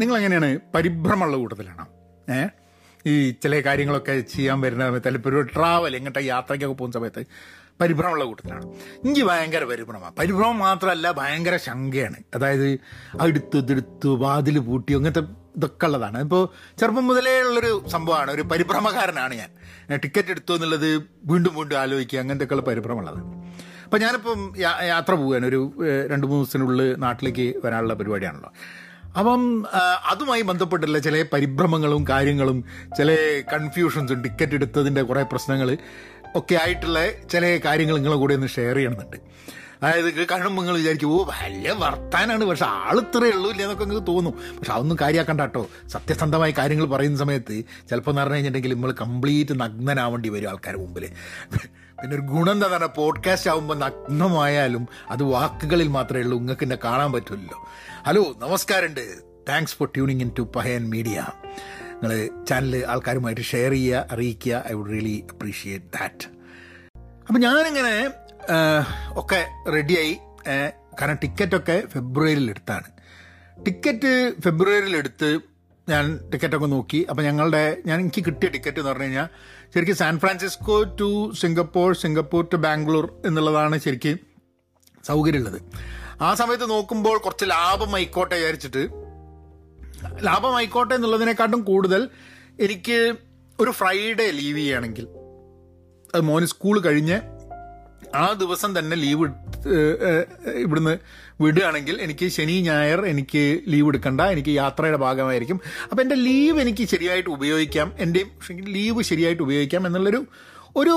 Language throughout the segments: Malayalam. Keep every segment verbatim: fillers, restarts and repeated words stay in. നിങ്ങളെങ്ങനെയാണ്? പരിഭ്രമമുള്ള കൂട്ടത്തിലാണ് ഏഹ് ഈ ചില കാര്യങ്ങളൊക്കെ ചെയ്യാൻ വരുന്ന സമയത്ത്, അല്ലെങ്കിൽ ഇപ്പോൾ ഒരു ട്രാവൽ എങ്ങോട്ടാ യാത്രയ്ക്കൊക്കെ പോകുന്ന സമയത്ത് പരിഭ്രമമുള്ള കൂട്ടത്തിലാണ്. എനിക്ക് ഭയങ്കര പരിഭ്രമമാണ്. പരിഭ്രമം മാത്രമല്ല, ഭയങ്കര ശങ്കയാണ്. അതായത് അടുത്ത് ഇതെടുത്തു വാതിൽ പൂട്ടി അങ്ങനത്തെ ഇതൊക്കെ ഉള്ളതാണ്. ഇപ്പോൾ ചെറുപ്പം മുതലേ ഉള്ളൊരു സംഭവമാണ്. ഒരു പരിഭ്രമക്കാരനാണ് ഞാൻ. ടിക്കറ്റ് എടുത്തു എന്നുള്ളത് വീണ്ടും വീണ്ടും ആലോചിക്കുക, അങ്ങനത്തെയൊക്കെയുള്ള പരിഭ്രമമുള്ളത്. അപ്പം ഞാനിപ്പം യാത്ര പോവുകയാണ്. ഒരു രണ്ട് മൂന്ന് ദിവസത്തിനുള്ളിൽ നാട്ടിലേക്ക് വരാനുള്ള പരിപാടിയാണല്ലോ. അപ്പം അതുമായി ബന്ധപ്പെട്ടുള്ള ചില പരിഭ്രമങ്ങളും കാര്യങ്ങളും, ചില കൺഫ്യൂഷൻസും, ടിക്കറ്റ് എടുത്തതിൻ്റെ കുറേ പ്രശ്നങ്ങൾ ഒക്കെ ആയിട്ടുള്ള ചില കാര്യങ്ങൾ നിങ്ങളെ കൂടെ ഒന്ന് ഷെയർ ചെയ്യണമെന്നുണ്ട്. അതായത് കാരണം നിങ്ങൾ വിചാരിക്കും, ഓ വലിയ വർത്താനാണ്, പക്ഷെ ആൾ ഇത്രയേ ഉള്ളൂ ഇല്ല എന്നൊക്കെ നിങ്ങൾക്ക് തോന്നും. പക്ഷെ അതൊന്നും കാര്യമാക്കണ്ട കേട്ടോ. സത്യസന്ധമായ കാര്യങ്ങൾ പറയുന്ന സമയത്ത് ചിലപ്പോൾ എന്ന് പറഞ്ഞു കഴിഞ്ഞിട്ടുണ്ടെങ്കിൽ നമ്മൾ കംപ്ലീറ്റ് നഗ്നനാവേണ്ടി വരും ആൾക്കാരുടെ മുമ്പിൽ. പിന്നെ ഒരു ഗുണം എന്താ പറഞ്ഞാൽ, പോഡ്കാസ്റ്റ് ആകുമ്പോൾ നഗ്നമായാലും അത് വാക്കുകളിൽ മാത്രമേ ഉള്ളൂ, നിങ്ങൾക്ക് എന്നെ കാണാൻ പറ്റില്ലല്ലോ. ഹലോ, നമസ്കാരമുണ്ട്. Thanks for tuning in to Pahayan media. നിങ്ങൾ ചാനൽ ആൾക്കാരുമായിട്ട് ഷെയർ ചെയ്യുക, അറിയിക്കുക. I would really appreciate that. അപ്പം ഞാനിങ്ങനെ ഒക്കെ റെഡിയായി. കാരണം ടിക്കറ്റൊക്കെ ഫെബ്രുവരിയിലെടുത്താണ്. ടിക്കറ്റ് ഫെബ്രുവരിയിലെടുത്ത് ഞാൻ ടിക്കറ്റൊക്കെ നോക്കി. അപ്പോൾ ഞങ്ങളുടെ ഞാൻ എനിക്ക് കിട്ടിയ ടിക്കറ്റ് എന്ന് പറഞ്ഞു കഴിഞ്ഞാൽ ശരിക്കും San Francisco to Singapore, Singapore to Bangalore എന്നുള്ളതാണ് ശരിക്കും സൗകര്യമുള്ളത്. ആ സമയത്ത് നോക്കുമ്പോൾ കുറച്ച് ലാഭമായിക്കോട്ടെ വിചാരിച്ചിട്ട്, ലാഭമായിക്കോട്ടെ എന്നുള്ളതിനെക്കാട്ടും കൂടുതൽ എനിക്ക് ഒരു ഫ്രൈഡേ ലീവ് ചെയ്യുകയാണെങ്കിൽ, അത് മോന് സ്കൂൾ കഴിഞ്ഞ് ആ ദിവസം തന്നെ ലീവ് ഇവിടുന്ന് വിടുകയാണെങ്കിൽ എനിക്ക് ശനി ഞായർ എനിക്ക് ലീവ് എടുക്കണ്ട, എനിക്ക് യാത്രയുടെ ഭാഗമായിരിക്കും. അപ്പോൾ എൻ്റെ ലീവ് എനിക്ക് ശരിയായിട്ട് ഉപയോഗിക്കാം, എൻ്റെ ലീവ് ശരിയായിട്ട് ഉപയോഗിക്കാം എന്നുള്ളൊരു ഒരു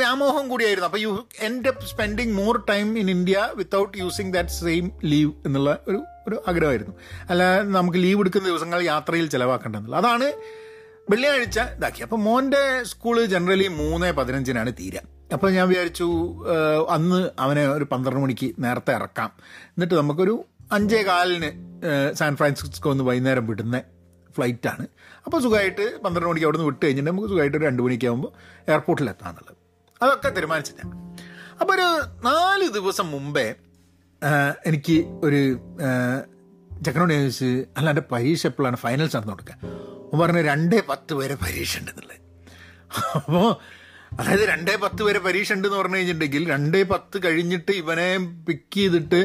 വ്യാമോഹം കൂടിയായിരുന്നു. അപ്പോൾ യു എൻ്റെ spending more time in India without using that same leave എന്നുള്ള ഒരു ഒരു ആഗ്രഹമായിരുന്നു. അല്ല, നമുക്ക് ലീവ് എടുക്കുന്ന ദിവസങ്ങൾ യാത്രയിൽ ചിലവാക്കേണ്ടതെന്നുള്ളത് അതാണ് വെള്ളിയാഴ്ച ഇതാക്കി. അപ്പോൾ മോൻ്റെ സ്കൂള് ജനറലി മൂന്ന് പതിനഞ്ചിനാണ് തീരുക. അപ്പോൾ ഞാൻ വിചാരിച്ചു അന്ന് അവനെ ഒരു പന്ത്രണ്ട് മണിക്ക് നേരത്തെ ഇറക്കാം, എന്നിട്ട് നമുക്കൊരു അഞ്ചേ കാലിന് സാൻ ഫ്രാൻസിസ്കോ ഒന്ന് വൈകുന്നേരം വിടുന്ന ഫ്ലൈറ്റാണ്. അപ്പോൾ സുഖമായിട്ട് പന്ത്രണ്ട് മണിക്ക് അവിടെ നിന്ന് വിട്ട് കഴിഞ്ഞിട്ട് നമുക്ക് സുഖമായിട്ട് ഒരു രണ്ട് മണിക്കാകുമ്പോൾ എയർപോർട്ടിലെത്താമെന്നുള്ളത് അതൊക്കെ തീരുമാനിച്ചില്ല. അപ്പോൾ ഒരു നാല് ദിവസം മുമ്പേ എനിക്ക് ഒരു ചെക്കനോട് ചോദിച്ച്, അല്ല എൻ്റെ പരീക്ഷ എപ്പോഴാണ്, ഫൈനൽസ് നടന്നു കൊടുക്കുക? അപ്പോൾ പറഞ്ഞ് രണ്ടേ പത്ത് വരെ പരീക്ഷ ഉണ്ടെന്നുള്ളത്. അപ്പോൾ അതായത് രണ്ടേ പത്ത് വരെ പരീക്ഷ ഉണ്ടെന്ന് പറഞ്ഞു കഴിഞ്ഞിട്ടുണ്ടെങ്കിൽ രണ്ടേ പത്ത് കഴിഞ്ഞിട്ട് ഇവനെ പിക്ക് ചെയ്തിട്ട്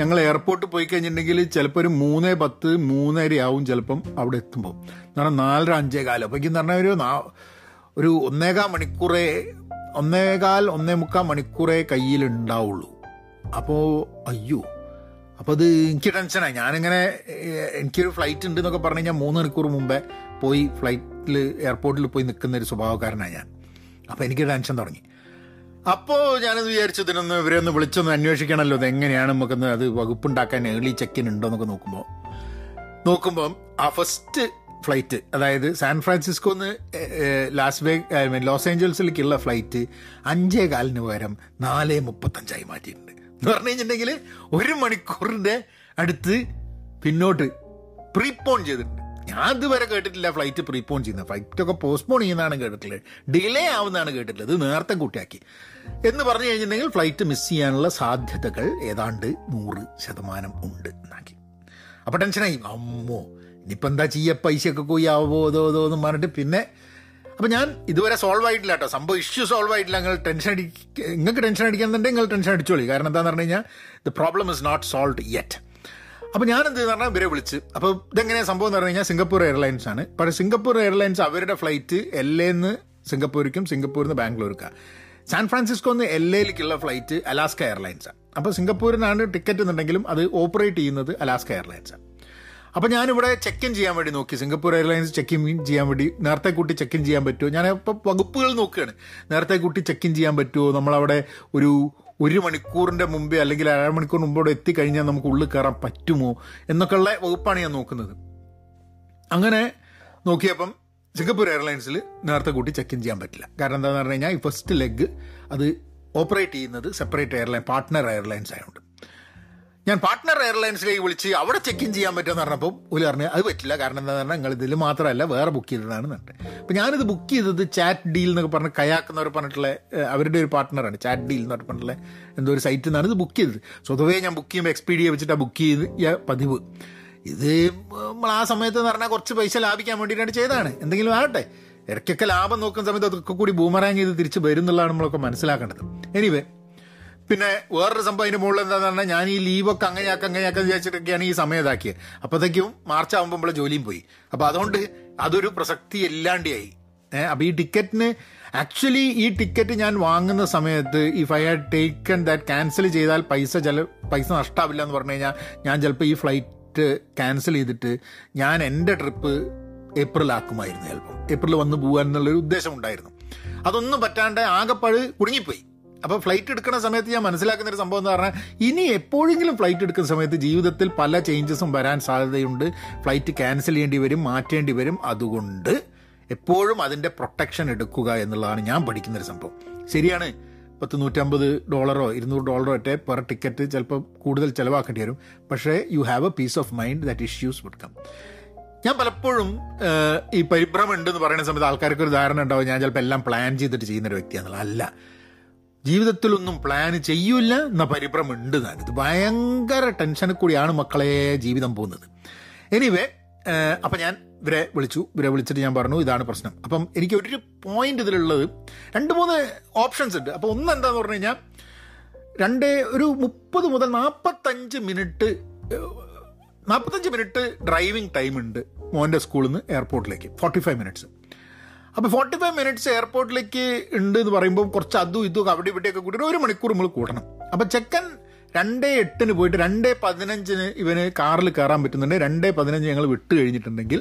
ഞങ്ങൾ എയർപോർട്ടിൽ പോയി കഴിഞ്ഞിട്ടുണ്ടെങ്കിൽ ചിലപ്പോൾ ഒരു മൂന്നേ പത്ത് മൂന്നര ആവും ചിലപ്പം അവിടെ എത്തുമ്പോൾ. എന്ന് പറഞ്ഞാൽ നാലര അഞ്ചേ കാലം. അപ്പോഴേക്കും എന്ന് പറഞ്ഞാൽ ഒരു ഒരു ഒന്നേകാൽ മണിക്കൂറേ ഒന്നേകാൽ ഒന്നേ മുക്കാൽ മണിക്കൂറേ കയ്യിലുണ്ടാവുള്ളൂ. അപ്പോൾ അയ്യോ, അപ്പോൾ അത് എനിക്ക് ടെൻഷനായി. ഞാനിങ്ങനെ എനിക്കൊരു ഫ്ലൈറ്റ് ഉണ്ട് എന്നൊക്കെ പറഞ്ഞു കഴിഞ്ഞാൽ മൂന്ന് മണിക്കൂർ മുമ്പേ പോയി ഫ്ലൈറ്റിൽ എയർപോർട്ടിൽ പോയി നിൽക്കുന്നൊരു സ്വഭാവക്കാരനാണ് ഞാൻ. അപ്പോൾ എനിക്ക് ടെൻഷൻ തുടങ്ങി. അപ്പോൾ ഞാനത് വിചാരിച്ചു ഇതിനൊന്ന് ഇവരെയൊന്ന് വിളിച്ചൊന്ന് അന്വേഷിക്കണമല്ലോ, ഇത് എങ്ങനെയാണ് നമുക്കൊന്ന് അത് വകുപ്പുണ്ടാക്കാൻ ഏർലി ചെക്കിൻ ഉണ്ടോ എന്നൊക്കെ നോക്കുമ്പോൾ നോക്കുമ്പം ആ ഫസ്റ്റ് ഫ്ലൈറ്റ്, അതായത് സാൻ ഫ്രാൻസിസ്കോന്ന് ലാസ് വേ ലോസ് ഏഞ്ചൽസിലേക്കുള്ള ഫ്ലൈറ്റ് അഞ്ചേ കാലിന് പകരം നാല് മുപ്പത്തഞ്ചായി മാറ്റിയിട്ടുണ്ട്. എന്ന് പറഞ്ഞു കഴിഞ്ഞിട്ടുണ്ടെങ്കിൽ ഒരു മണിക്കൂറിൻ്റെ അടുത്ത് പിന്നോട്ട് പ്രീപോൺ ചെയ്തിട്ടുണ്ട്. ഞാൻ ഇതുവരെ കേട്ടിട്ടില്ല ഫ്ലൈറ്റ് പ്രീപോൺ ചെയ്യുന്നത്. ഫ്ലൈറ്റൊക്കെ പോസ്റ്റ്പോൺ ചെയ്യുന്നതാണ് കേട്ടിട്ടുള്ളത്, ഡിലേ ആവുന്നതാണ് കേട്ടിട്ടുള്ളത്, നേരത്തെ കൂട്ടിയാക്കി എന്ന് പറഞ്ഞു കഴിഞ്ഞിട്ടുണ്ടെങ്കിൽ ഫ്ലൈറ്റ് മിസ് ചെയ്യാനുള്ള സാധ്യതകൾ ഏതാണ്ട് നൂറ് ശതമാനം ഉണ്ട് എന്നാക്കി. അപ്പോൾ ടെൻഷനായി. അമ്മോ, ഇനിയിപ്പോൾ എന്താ ചെയ്യുക, പൈസയൊക്കെ പോയി ആവോ അതോ അതോ എന്ന് പറഞ്ഞിട്ട് പിന്നെ. അപ്പോൾ ഞാൻ ഇതുവരെ സോൾവ് ആയിട്ടില്ല കേട്ടോ, സംഭവം ഇഷ്യൂ സോൾവ് ആയിട്ടില്ല. നിങ്ങൾ ടെൻഷൻ അടി നിങ്ങൾക്ക് ടെൻഷൻ അടിക്കുന്നുണ്ടെങ്കിൽ നിങ്ങൾ ടെൻഷൻ അടിച്ചോളി. കാരണം എന്താണെന്ന് പറഞ്ഞു കഴിഞ്ഞാൽ the problem is not solved yet. അപ്പോൾ ഞാനെന്ത് പറഞ്ഞാൽ ഇവരെ വിളിച്ച്. അപ്പോൾ ഇതെങ്ങനെയാണ് സംഭവം എന്ന് പറഞ്ഞു കഴിഞ്ഞാൽ സിംഗപ്പൂർ എയർലൈൻസ് ആണ്. പക്ഷേ സിംഗപ്പൂർ എയർലൈൻസ് അവരുടെ ഫ്ലൈറ്റ് എൽ എന്ന് സിംഗപ്പൂരിക്കും സിംഗപ്പൂരിൽ നിന്ന് ബാംഗ്ലൂർക്കാണ്. സാൻ ഫ്രാൻസിസ്കോന്ന് എൽ എയിലേക്കുള്ള ഫ്ലൈറ്റ് അലാസ്ക എയർലൈൻസാണ്. അപ്പോൾ സിംഗപ്പൂരിനാണ് ടിക്കറ്റ് എന്നുണ്ടെങ്കിലും അത് ഓപ്പറേറ്റ് ചെയ്യുന്നത് അലാസ്ക എയർലൈൻസാണ്. അപ്പോൾ ഞാനിവിടെ ചെക്ക് ഇൻ ചെയ്യാൻ വേണ്ടി നോക്കി. സിംഗപ്പൂർ എയർലൈൻസ് ചെക്ക് ഇൻ ചെയ്യാൻ വേണ്ടി നേരത്തെ കൂട്ടി ചെക്ക് ഇൻ ചെയ്യാൻ പറ്റുമോ, ഞാൻ ഇപ്പോൾ വകുപ്പുകൾ നോക്കുകയാണ്, നേരത്തെ കൂട്ടി ചെക്ക് ഇൻ ചെയ്യാൻ പറ്റുമോ, നമ്മളവിടെ ഒരു ഒരു മണിക്കൂറിൻ്റെ മുമ്പേ അല്ലെങ്കിൽ അരമണിക്കൂർ മുമ്പോടെ എത്തിക്കഴിഞ്ഞാൽ നമുക്ക് ഉള്ളിൽ കയറാൻ പറ്റുമോ എന്നൊക്കെ ഉള്ള വകുപ്പാണ് ഞാൻ നോക്കുന്നത്. അങ്ങനെ നോക്കിയപ്പം സിംഗപ്പൂർ എയർലൈൻസിൽ നേരത്തെ കൂട്ടി ചെക്ക് ഇൻ ചെയ്യാൻ പറ്റില്ല. കാരണം എന്താണെന്ന് പറഞ്ഞു കഴിഞ്ഞാൽ ഈ ഫസ്റ്റ് ലെഗ് അത് ഓപ്പറേറ്റ് ചെയ്യുന്നത് സെപ്പറേറ്റ് എയർലൈൻ പാർട്ട്ണർ എയർലൈൻസ് ആയതുകൊണ്ട്. ഞാൻ പാർട്ട്ണർ എയർലൈൻസിലേക്ക് വിളിച്ച് അവിടെ ചെക്ക് ഇൻ ചെയ്യാൻ പറ്റുമെന്ന് പറഞ്ഞപ്പോൾ ഒരു പറഞ്ഞ് അത് പറ്റില്ല. കാരണം എന്താണെന്ന് പറഞ്ഞാൽ നിങ്ങൾ ഇതിൽ മാത്രമല്ല വേറെ ബുക്ക് ചെയ്തതാണ് എന്നിട്ട്. അപ്പോൾ ഞാനിത് ബുക്ക് ചെയ്തത് ചാറ്റ് ഡീൽ എന്നൊക്കെ പറഞ്ഞ് കയാക്കുന്നവർ പറഞ്ഞിട്ടുള്ള അവരുടെ ഒരു പാർട്ട്ണറാണ് ചാറ്റ് ഡീൽ എന്ന് പറഞ്ഞിട്ടുള്ള എന്തോ ഒരു സൈറ്റിൽ നിന്നാണ് ഇത് ബുക്ക് ചെയ്തത്. സ്വതവേ ഞാൻ ബുക്ക് ചെയ്യുമ്പോൾ എക്സ്പീഡിയ വെച്ചിട്ടാണ് ബുക്ക് ചെയ്ത് പതിവ്. ഇത് നമ്മൾ ആ സമയത്ത് എന്ന് പറഞ്ഞാൽ കുറച്ച് പൈസ ലാഭിക്കാൻ വേണ്ടിയിട്ടാണ് ചെയ്തതാണ്. എന്തെങ്കിലും ആകട്ടെ, ഇടയ്ക്കൊക്കെ ലാഭം നോക്കുന്ന സമയത്ത് അതൊക്കെ കൂടി ബൂമറാങ് ചെയ്ത് തിരിച്ച് വരും എന്നുള്ളതാണ് നമ്മളൊക്കെ മനസ്സിലാക്കേണ്ടത്. എനിവേ പിന്നെ വേറൊരു സംഭവം അതിൻ്റെ മുകളിൽ എന്താണെന്ന് പറഞ്ഞാൽ ഞാൻ ഈ ലീവൊക്കെ അങ്ങനെയാക്കുക അങ്ങനെയാക്കുക വിചാരിച്ചിട്ടൊക്കെയാണ് ഈ സമയം ഇതാക്കിയത്. അപ്പോഴത്തേക്കും മാർച്ച് ആകുമ്പോൾ നമ്മളെ ജോലിയും പോയി. അപ്പോൾ അതുകൊണ്ട് അതൊരു പ്രസക്തി ഇല്ലാണ്ടായി. അപ്പോൾ ഈ ടിക്കറ്റിന് ആക്ച്വലി ഈ ടിക്കറ്റ് ഞാൻ വാങ്ങുന്ന സമയത്ത് if I had taken that cancel ചെയ്താൽ പൈസ ചില പൈസ നഷ്ടമാവില്ല എന്ന് പറഞ്ഞു കഴിഞ്ഞാൽ ഞാൻ ചിലപ്പോൾ ഈ ഫ്ലൈറ്റ് ക്യാൻസൽ ചെയ്തിട്ട് ഞാൻ എൻ്റെ ട്രിപ്പ് ഏപ്രിലാക്കുമായിരുന്നു. ചിലപ്പോൾ ഏപ്രിൽ വന്ന് പോകാൻ എന്നുള്ളൊരു ഉദ്ദേശമുണ്ടായിരുന്നു. അതൊന്നും പറ്റാണ്ട് ആകെപ്പാട് കുടുങ്ങിപ്പോയി. അപ്പോൾ ഫ്ലൈറ്റ് എടുക്കുന്ന സമയത്ത് ഞാൻ മനസ്സിലാക്കുന്നൊരു സംഭവം എന്ന് പറഞ്ഞാൽ ഇനി എപ്പോഴെങ്കിലും ഫ്ലൈറ്റ് എടുക്കുന്ന സമയത്ത് ജീവിതത്തിൽ പല ചേഞ്ചസും വരാൻ സാധ്യതയുണ്ട്. ഫ്ലൈറ്റ് ക്യാൻസൽ ചെയ്യേണ്ടി വരും, മാറ്റേണ്ടി വരും. അതുകൊണ്ട് എപ്പോഴും അതിൻ്റെ പ്രൊട്ടക്ഷൻ എടുക്കുക എന്നുള്ളതാണ് ഞാൻ പഠിക്കുന്നൊരു സംഭവം. ശരിയാണ്, പത്ത് നൂറ്റമ്പത് ഡോളറോ ഇരുന്നൂറ് ഡോളറോ ഒറ്റ പെർ ടിക്കറ്റ് ചിലപ്പോൾ കൂടുതൽ ചിലവാക്കേണ്ടി വരും. പക്ഷേ you have a peace of mind that issues would come. ഞാൻ പലപ്പോഴും ഈ പരിഭ്രമം ഉണ്ടെന്ന് പറയുന്ന സമയത്ത് ആൾക്കാർക്ക് ഒരു ധാരണ ഉണ്ടാവും ഞാൻ ചിലപ്പോൾ എല്ലാം പ്ലാൻ ചെയ്തിട്ട് ചെയ്യുന്നൊരു വ്യക്തിയാണെന്നുള്ള. അല്ല, ജീവിതത്തിലൊന്നും പ്ലാൻ ചെയ്യൂല എന്ന പരിഭ്രമുണ്ട്. ഞാൻ ഇത് ഭയങ്കര ടെൻഷനിൽ കൂടിയാണ് മക്കളെ ജീവിതം പോകുന്നത്. എനിവേ അപ്പം ഞാൻ ഇവരെ വിളിച്ചു. ഇവരെ വിളിച്ചിട്ട് ഞാൻ പറഞ്ഞു ഇതാണ് പ്രശ്നം. അപ്പം എനിക്ക് ഒരു പോയിന്റ് ഇതിലുള്ളത് രണ്ട് മൂന്ന് ഓപ്ഷൻസ് ഉണ്ട്. അപ്പോൾ ഒന്ന് എന്താന്ന് പറഞ്ഞു കഴിഞ്ഞാൽ രണ്ട് ഒരു മുപ്പത് മുതൽ നാൽപ്പത്തഞ്ച് മിനിറ്റ് നാൽപ്പത്തഞ്ച് മിനിറ്റ് ഡ്രൈവിംഗ് ടൈം ഉണ്ട് മോൻ്റെ സ്കൂളിൽ നിന്ന് എയർപോർട്ടിലേക്ക്, ഫോർട്ടി ഫൈവ് മിനിറ്റ്സ്. അപ്പോൾ ഫോർട്ടി ഫൈവ് മിനിറ്റ്സ് എയർപോർട്ടിലേക്ക് ഉണ്ട് എന്ന് പറയുമ്പോൾ കുറച്ച് അതും ഇതും അവിടെ ഇവിടെയൊക്കെ കൂട്ടിയിട്ട് ഒരു മണിക്കൂർ നമ്മൾ കൂട്ടണം. അപ്പോൾ ചെക്കൻ രണ്ടേ എട്ടിന് പോയിട്ട് രണ്ടേ പതിനഞ്ചിന് ഇവന് കാറിൽ കയറാൻ പറ്റുന്നുണ്ട്. രണ്ടേ പതിനഞ്ച് ഞങ്ങൾ വിട്ട് കഴിഞ്ഞിട്ടുണ്ടെങ്കിൽ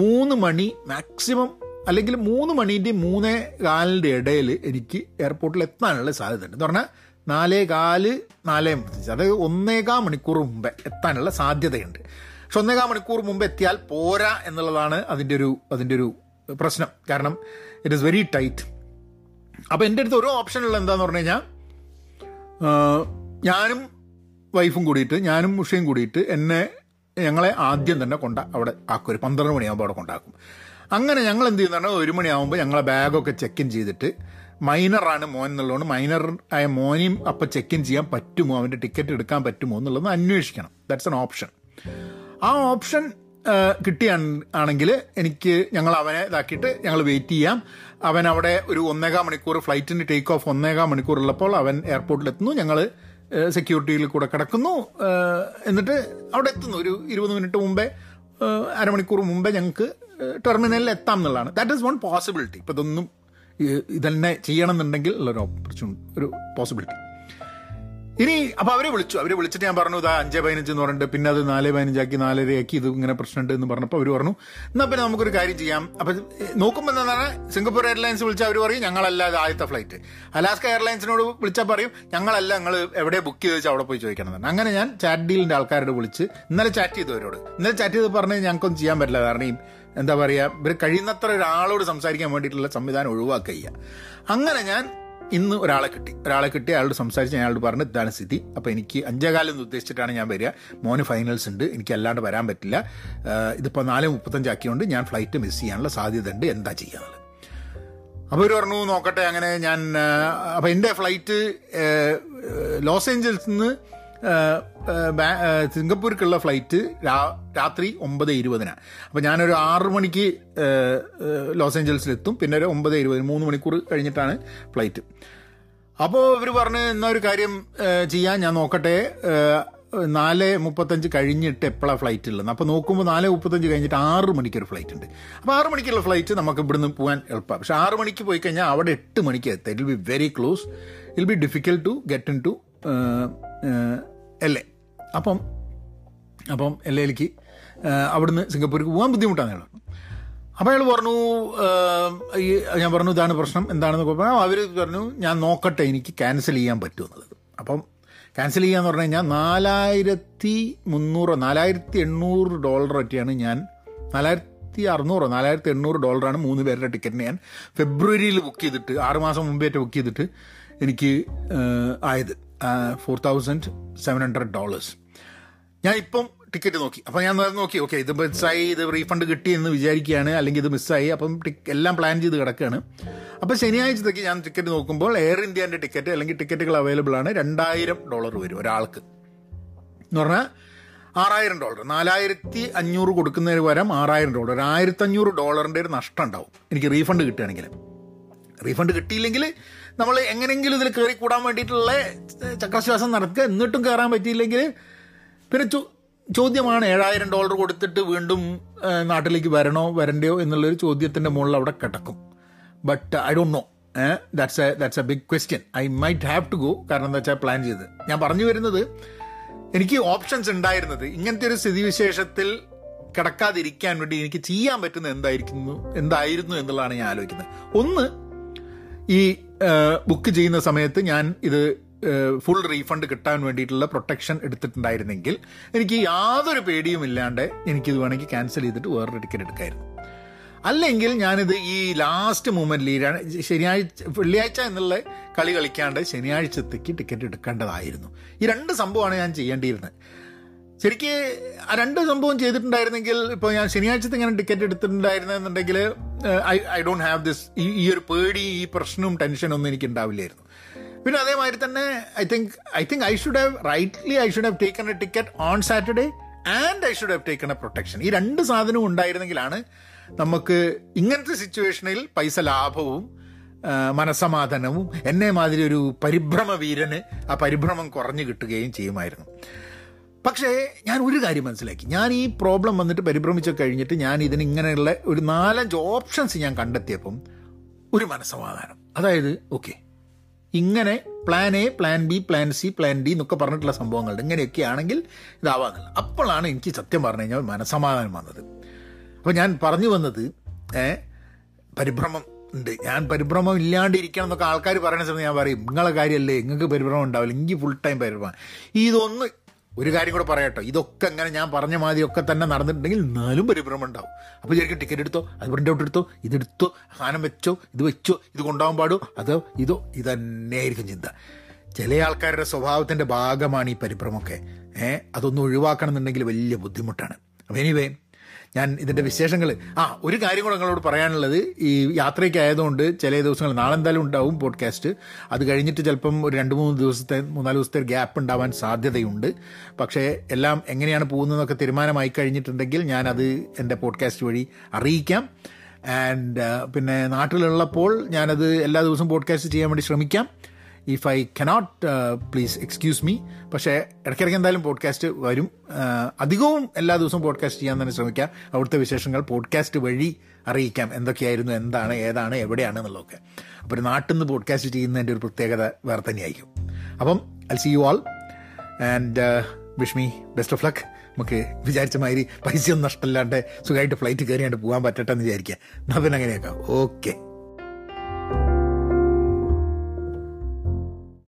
മൂന്ന് മണി മാക്സിമം, അല്ലെങ്കിൽ മൂന്ന് മണീൻ്റെ മൂന്നേ കാലിൻ്റെ ഇടയിൽ എനിക്ക് എയർപോർട്ടിൽ എത്താനുള്ള സാധ്യത ഉണ്ട്. എന്ന് പറഞ്ഞാൽ നാലേ കാല് നാലേ അതായത് ഒന്നേകാ മണിക്കൂർ മുമ്പേ എത്താനുള്ള സാധ്യതയുണ്ട്. പക്ഷെ ഒന്നേകാ മണിക്കൂർ മുമ്പ് എത്തിയാൽ പോരാ എന്നുള്ളതാണ് അതിൻ്റെ ഒരു അതിൻ്റെ ഒരു പ്രശ്നം. കാരണം ഇറ്റ് ഈസ് വെരി ടൈറ്റ്. അപ്പോൾ എൻ്റെ അടുത്ത് ഓരോ ഓപ്ഷനുള്ള എന്താന്ന് പറഞ്ഞു കഴിഞ്ഞാൽ ഞാനും വൈഫും കൂടിയിട്ട് ഞാനും മുഷയും കൂടിയിട്ട് എന്നെ ഞങ്ങളെ ആദ്യം തന്നെ കൊണ്ട അവിടെ ആക്കും. ഒരു പന്ത്രണ്ട് മണിയാകുമ്പോൾ അവിടെ കൊണ്ടാക്കും. അങ്ങനെ ഞങ്ങൾ എന്ത് ചെയ്യുന്ന പറഞ്ഞാൽ ഒരു മണിയാകുമ്പോൾ ഞങ്ങളെ ബാഗൊക്കെ ചെക്ക് ഇൻ ചെയ്തിട്ട്, മൈനറാണ് മോൻ എന്നുള്ളതുകൊണ്ട് മൈനർ ആയ മോനെയും അപ്പോൾ ചെക്ക് ഇൻ ചെയ്യാൻ പറ്റുമോ, അവൻ്റെ ടിക്കറ്റ് എടുക്കാൻ പറ്റുമോ എന്നുള്ളത് അന്വേഷിക്കണം. That's an option. ആ ഓപ്ഷൻ കിട്ടിയാണെങ്കിൽ എനിക്ക് ഞങ്ങൾ അവനെ ഇതാക്കിയിട്ട് ഞങ്ങൾ വെയിറ്റ് ചെയ്യാം. അവൻ അവിടെ ഒരു ഒന്നേകാൽ മണിക്കൂർ ഫ്ലൈറ്റിന് ടേക്ക് ഓഫ് ഒന്നേകാൽ മണിക്കൂർ ഉള്ളപ്പോൾ അവൻ എയർപോർട്ടിലെത്തുന്നു. ഞങ്ങൾ സെക്യൂരിറ്റിയിൽ കൂടെ കിടക്കുന്നു. എന്നിട്ട് അവിടെ എത്തുന്നു ഒരു ഇരുപത് മിനിറ്റ് മുമ്പേ, അരമണിക്കൂർ മുമ്പേ ഞങ്ങൾക്ക് ടെർമിനലിൽ എത്താം എന്നുള്ളതാണ്. That is one possibility. ഇപ്പം ഇതൊന്നും ഇതന്നെ ചെയ്യണം എന്നുണ്ടെങ്കിൽ ഉള്ളൊരു ഓപ്പർച്യൂണിറ്റി, ഒരു പോസിബിലിറ്റി. ഇനി അപ്പോൾ അവരെ വിളിച്ചു. അവരെ വിളിച്ചിട്ട് ഞാൻ പറഞ്ഞു ഇതാ അഞ്ച് പതിനഞ്ച് എന്ന് പറഞ്ഞിട്ട് പിന്നെ അത് നാല് പതിനഞ്ചാക്കി നാലരയാക്കി ഇത് ഇങ്ങനെ പ്രശ്നമുണ്ട് എന്ന് പറഞ്ഞപ്പോൾ അവർ പറഞ്ഞു എന്നാൽ പിന്നെ നമുക്കൊരു കാര്യം ചെയ്യാം. അപ്പം നോക്കുമ്പോൾ എന്താണ് സിംഗപ്പൂർ എയർലൈൻസ് വിളിച്ചാൽ അവർ പറയും ഞങ്ങളല്ല അത് ആദ്യത്തെ ഫ്ലൈറ്റ്. അലാസ്ക എയർലൈൻസിനോട് വിളിച്ചാൽ പറയും ഞങ്ങളല്ല, ഞങ്ങൾ എവിടെ ബുക്ക് ചെയ്ത് വെച്ചാൽ അവിടെ പോയി ചോദിക്കണം എന്നാണ്. അങ്ങനെ ഞാൻ ചാറ്റ് ഡീലിൻ്റെ ആൾക്കാരോട് വിളിച്ച് ഇന്നലെ ചാറ്റ് ചെയ്തവരോട് ഇന്നലെ ചാറ്റ് ചെയ്ത് പറഞ്ഞ് ഞങ്ങൾക്കൊന്നും ചെയ്യാൻ പറ്റില്ല. കാരണം എന്താ പറയുക, ഇവർ കഴിയുന്നത്ര ഒരാളോട് സംസാരിക്കാൻ വേണ്ടിയിട്ടുള്ള സംവിധാനം ഒഴിവാക്കുക. അങ്ങനെ ഞാൻ ഇന്ന് ഒരാളെ കിട്ടി ഒരാളെ കിട്ടി അയാളോട് സംസാരിച്ച് അയാളോട് പറഞ്ഞ് ഇതാണ് സ്ഥിതി. അപ്പോൾ എനിക്ക് അഞ്ചേകാലം എന്ന് ഉദ്ദേശിച്ചിട്ടാണ് ഞാൻ വരിക. മോന് ഫൈനൽസ് ഉണ്ട്, എനിക്ക് അല്ലാണ്ട് വരാൻ പറ്റില്ല. ഇതിപ്പോൾ നാല് മുപ്പത്തഞ്ചാക്കിയോണ്ട് ഞാൻ ഫ്ലൈറ്റ് മിസ് ചെയ്യാനുള്ള സാധ്യത ഉണ്ട്, എന്താ ചെയ്യാനുള്ളത്. അപ്പോൾ ഒരു പറഞ്ഞു നോക്കട്ടെ. അങ്ങനെ ഞാൻ അപ്പോൾ എൻ്റെ ഫ്ലൈറ്റ് ലോസ് ഏഞ്ചൽസിൽ നിന്ന് സിംഗപ്പൂർക്കുള്ള ഫ്ലൈറ്റ് രാത്രി ഒമ്പത് ഇരുപതിനാണ്. അപ്പോൾ ഞാനൊരു ആറ് മണിക്ക് ലോസ് ഏഞ്ചൽസിലെത്തും. പിന്നെ ഒരു ഒമ്പത് ഇരുപതിന് മൂന്ന് മണിക്കൂർ കഴിഞ്ഞിട്ടാണ് ഫ്ലൈറ്റ്. അപ്പോൾ ഇവർ പറഞ്ഞ് എന്നാൽ ഒരു കാര്യം ചെയ്യാൻ ഞാൻ നോക്കട്ടെ, നാല് മുപ്പത്തഞ്ച് കഴിഞ്ഞിട്ട് എപ്പോഴാണ് ഫ്ലൈറ്റ് ഉള്ളത്. അപ്പോൾ നോക്കുമ്പോൾ നാല് മുപ്പത്തഞ്ച് കഴിഞ്ഞിട്ട് ആറ് മണിക്കൊരു ഫ്ലൈറ്റ് ഉണ്ട്. അപ്പോൾ ആറ് മണിക്കുള്ള ഫ്ലൈറ്റ് നമുക്ക് ഇവിടുന്ന് പോകാൻ എളുപ്പമാണ്. പക്ഷേ ആറ് മണിക്ക് പോയി കഴിഞ്ഞാൽ അവിടെ എട്ട് മണിക്ക് എത്താം. It will be very close, it will be difficult to get in to L A. അപ്പം അപ്പം എൽ എയിലേക്ക് അവിടുന്ന് സിംഗപ്പൂർക്ക് പോകാൻ ബുദ്ധിമുട്ടാണ് അയാൾ. അപ്പോൾ അയാൾ പറഞ്ഞു ഈ ഞാൻ പറഞ്ഞു ഇതാണ് പ്രശ്നം എന്താണെന്ന് പറഞ്ഞാൽ അവർ പറഞ്ഞു ഞാൻ നോക്കട്ടെ എനിക്ക് ക്യാൻസൽ ചെയ്യാൻ പറ്റുമെന്നുള്ളത്. അപ്പം ക്യാൻസൽ ചെയ്യാന്ന് പറഞ്ഞു കഴിഞ്ഞാൽ നാലായിരത്തി മുന്നൂറോ നാലായിരത്തി എണ്ണൂറ് ഡോളർ ഒക്കെയാണ് ഞാൻ നാലായിരത്തി അറുന്നൂറോ നാലായിരത്തി എണ്ണൂറ് ഡോളറാണ് മൂന്ന് പേരുടെ ടിക്കറ്റിന് ഞാൻ ഫെബ്രുവരിയിൽ ബുക്ക് ചെയ്തിട്ട് ആറുമാസം മുമ്പേറ്റ ബുക്ക് ചെയ്തിട്ട് എനിക്ക് ആയത് four thousand seven hundred dollars ഞാൻ ഇപ്പം ടിക്കറ്റ് നോക്കി. അപ്പോൾ ഞാൻ നോക്കി ഓക്കെ ഇത് മിസ്സായി, ഇത് റീഫണ്ട് കിട്ടി എന്ന് വിചാരിക്കുകയാണ്, അല്ലെങ്കിൽ ഇത് മിസ്സായി. അപ്പം എല്ലാം പ്ലാൻ ചെയ്ത് കിടക്കുകയാണ്. അപ്പോൾ ശനിയാഴ്ചത്തേക്ക് ഞാൻ ടിക്കറ്റ് നോക്കുമ്പോൾ എയർ ഇന്ത്യൻ്റെ ടിക്കറ്റ് അല്ലെങ്കിൽ ടിക്കറ്റുകൾ അവൈലബിൾ ആണ്. രണ്ടായിരം ഡോളർ വരും ഒരാൾക്ക് എന്ന് പറഞ്ഞാൽ ആറായിരം ഡോളർ നാലായിരത്തി അഞ്ഞൂറ് കൊടുക്കുന്നതിന് പകരം ആറായിരം ഡോളർ ഒരു ആയിരത്തി അഞ്ഞൂറ് ഡോളറിൻ്റെ ഒരു നഷ്ടം ഉണ്ടാവും എനിക്ക് റീഫണ്ട് കിട്ടുകയാണെങ്കിൽ. റീഫണ്ട് കിട്ടിയില്ലെങ്കിൽ നമ്മൾ എങ്ങനെയെങ്കിലും ഇതിൽ കയറി കൂടാൻ വേണ്ടിയിട്ടുള്ള ചക്രശ്വാസം നടക്കുക. എന്നിട്ടും കയറാൻ പറ്റിയില്ലെങ്കിൽ പിന്നെ ചോ ചോദ്യമാണ് ഏഴായിരം ഡോളർ കൊടുത്തിട്ട് വീണ്ടും നാട്ടിലേക്ക് വരണോ വരണ്ടയോ എന്നുള്ളൊരു ചോദ്യത്തിൻ്റെ മുകളിൽ അവിടെ കിടക്കും. But I don't know, that's a that's a big question. I might have to go. കാരണം എന്താ വെച്ചാൽ പ്ലാൻ ചെയ്ത് ഞാൻ പറഞ്ഞു വരുന്നത്, എനിക്ക് ഓപ്ഷൻസ് ഉണ്ടായിരുന്നത് ഇങ്ങനത്തെ ഒരു സ്ഥിതിവിശേഷത്തിൽ കിടക്കാതിരിക്കാൻ വേണ്ടി എനിക്ക് ചെയ്യാൻ പറ്റുന്ന എന്തായിരിക്കുന്നു എന്തായിരുന്നു എന്നുള്ളതാണ് ഞാൻ ആലോചിക്കുന്നത്. ഒന്ന്, ഈ ബുക്ക് ചെയ്യുന്ന സമയത്ത് ഞാൻ ഇത് ഫുൾ റീഫണ്ട് കിട്ടാൻ വേണ്ടിയിട്ടുള്ള പ്രൊട്ടക്ഷൻ എടുത്തിട്ടുണ്ടായിരുന്നെങ്കിൽ എനിക്ക് യാതൊരു പേടിയും ഇല്ലാണ്ട് എനിക്കിത് വേണമെങ്കിൽ ക്യാൻസൽ ചെയ്തിട്ട് വേറൊരു ടിക്കറ്റ് എടുക്കായിരുന്നു. അല്ലെങ്കിൽ ഞാനിത് ഈ ലാസ്റ്റ് മൂമെൻറ്റിൽ ശനിയാഴ്ച വെള്ളിയാഴ്ച എന്നുള്ള കളി കളിക്കാണ്ട് ശനിയാഴ്ചത്തേക്ക് ടിക്കറ്റ് എടുക്കേണ്ടതായിരുന്നു. ഈ രണ്ട് സംഭവമാണ് ഞാൻ ചെയ്യേണ്ടിയിരുന്നത്. ശരിക്ക് ആ രണ്ട് സംഭവം ചെയ്തിട്ടുണ്ടായിരുന്നെങ്കിൽ, ഇപ്പോൾ ഞാൻ ശനിയാഴ്ചത്തെ ഇങ്ങനെ ടിക്കറ്റ് എടുത്തിട്ടുണ്ടായിരുന്നെന്നുണ്ടെങ്കിൽ I I don't have this ഈ ഒരു പേടി, ഈ പ്രശ്നവും ടെൻഷനും ഒന്നും എനിക്ക് ഉണ്ടാവില്ലായിരുന്നു. പിന്നെ അതേമാതിരി തന്നെ I think I think I should have rightly I should have taken a ticket on Saturday and I should have taken a protection. ഈ രണ്ട് സാധനവും ഉണ്ടായിരുന്നെങ്കിലാണ് നമുക്ക് ഇങ്ങനത്തെ സിറ്റുവേഷനിൽ പൈസ ലാഭവും മനസ്സമാധാനവും എന്നെ മാതിരി ഒരു പരിഭ്രമ വീരന് ആ പരിഭ്രമം കുറഞ്ഞു കിട്ടുകയും ചെയ്യുമായിരുന്നു. പക്ഷേ ഞാൻ ഒരു കാര്യം മനസ്സിലാക്കി, ഞാൻ ഈ പ്രോബ്ലം വന്നിട്ട് പരിഭ്രമിച്ച് കഴിഞ്ഞിട്ട് ഞാൻ ഇതിനിങ്ങനെയുള്ള ഒരു നാലഞ്ച് ഓപ്ഷൻസ് ഞാൻ കണ്ടെത്തിയപ്പം ഒരു മനസ്സമാധാനം. അതായത് ഓക്കെ, ഇങ്ങനെ plan A, plan B, plan C, plan D എന്നൊക്കെ പറഞ്ഞിട്ടുള്ള സംഭവങ്ങളുണ്ട്. ഇങ്ങനെയൊക്കെ ആണെങ്കിൽ ഇതാവാന്നുള്ളത്. അപ്പോഴാണ് എനിക്ക് സത്യം പറഞ്ഞു കഴിഞ്ഞാൽ മനസ്സമാധാനം വന്നത്. അപ്പോൾ ഞാൻ പറഞ്ഞു വന്നത്, പരിഭ്രമം ഉണ്ട്, ഞാൻ പരിഭ്രമം ഇല്ലാണ്ടിരിക്കണം എന്നൊക്കെ ആൾക്കാർ പറയുന്ന സമയത്ത് ഞാൻ പറയും, നിങ്ങളെ കാര്യമല്ലേ, നിങ്ങൾക്ക് പരിഭ്രമം ഉണ്ടാവില്ല, എനിക്ക് ഫുൾ ടൈം പരിഭ്രമം. ഇതൊന്ന് ഒരു കാര്യം കൂടെ പറയട്ടോ, ഇതൊക്കെ അങ്ങനെ ഞാൻ പറഞ്ഞ മാതിരി ഒക്കെ തന്നെ നടന്നിട്ടുണ്ടെങ്കിൽ എന്നാലും പരിഭ്രമം ഉണ്ടാവും. അപ്പോൾ ശരിക്കും ടിക്കറ്റ് എടുത്തോ, അത് പ്രിൻ്റ് ഔട്ട് എടുത്തോ, ഇതെടുത്തോ, സാധനം വെച്ചോ, ഇത് വെച്ചോ, ഇത് കൊണ്ടുപോകാൻ പാടോ, അതോ ഇതോ, ഇതന്നെ ആയിരിക്കും ചിന്ത. ചില ആൾക്കാരുടെ സ്വഭാവത്തിൻ്റെ ഭാഗമാണ് ഈ പരിഭ്രമമൊക്കെ. ഏഹ് അതൊന്നും ഒഴിവാക്കണം എന്നുണ്ടെങ്കിൽ വലിയ ബുദ്ധിമുട്ടാണ്. അപ്പോൾ എനിവേ, ഞാൻ ഇതിൻ്റെ വിശേഷങ്ങൾ ആ ഒരു കാര്യം കൂടെ നിങ്ങളോട് പറയാനുള്ളത്, ഈ യാത്രയ്ക്കായതുകൊണ്ട് ചില ദിവസങ്ങൾ നാളെ എന്തായാലും ഉണ്ടാവും പോഡ്കാസ്റ്റ്, അത് കഴിഞ്ഞിട്ട് ചിലപ്പം ഒരു രണ്ട് മൂന്ന് ദിവസത്തെ മൂന്നാല് ദിവസത്തെ ഗ്യാപ്പ് ഉണ്ടാവാൻ സാധ്യതയുണ്ട്. പക്ഷേ എല്ലാം എങ്ങനെയാണ് പോകുന്നതെന്നൊക്കെ തീരുമാനമായി കഴിഞ്ഞിട്ടുണ്ടെങ്കിൽ ഞാനത് എൻ്റെ പോഡ്കാസ്റ്റ് വഴി അറിയിക്കാം. ആൻഡ് പിന്നെ നാട്ടിലുള്ളപ്പോൾ ഞാനത് എല്ലാ ദിവസവും പോഡ്കാസ്റ്റ് ചെയ്യാൻ വേണ്ടി ശ്രമിക്കാം. If I cannot, please excuse me. പക്ഷേ ഇടയ്ക്കിടയ്ക്ക് എന്തായാലും പോഡ്കാസ്റ്റ് വരും. അധികവും എല്ലാ ദിവസവും പോഡ്കാസ്റ്റ് ചെയ്യാൻ തന്നെ ശ്രമിക്കാം. അവിടുത്തെ വിശേഷങ്ങൾ പോഡ്കാസ്റ്റ് വഴി അറിയിക്കാം, എന്തൊക്കെയായിരുന്നു, എന്താണ്, ഏതാണ്, എവിടെയാണ് എന്നുള്ളതൊക്കെ. അപ്പോൾ ഒരു നാട്ടിൽ നിന്ന് പോഡ്കാസ്റ്റ് ചെയ്യുന്നതിൻ്റെ ഒരു പ്രത്യേകത വേറെ തന്നെയായിരിക്കും. അപ്പം I see you all and wish me best of luck. നമുക്ക് വിചാരിച്ച മാതിരി പൈസയൊന്നും നഷ്ടമില്ലാണ്ട് സുഖമായിട്ട് ഫ്ലൈറ്റ് കയറിയാണ്ട് പോകാൻ പറ്റട്ടെന്ന് വിചാരിക്കുക. എന്നാൽ പിന്നെ അങ്ങനെയൊക്കെ ഓക്കെ.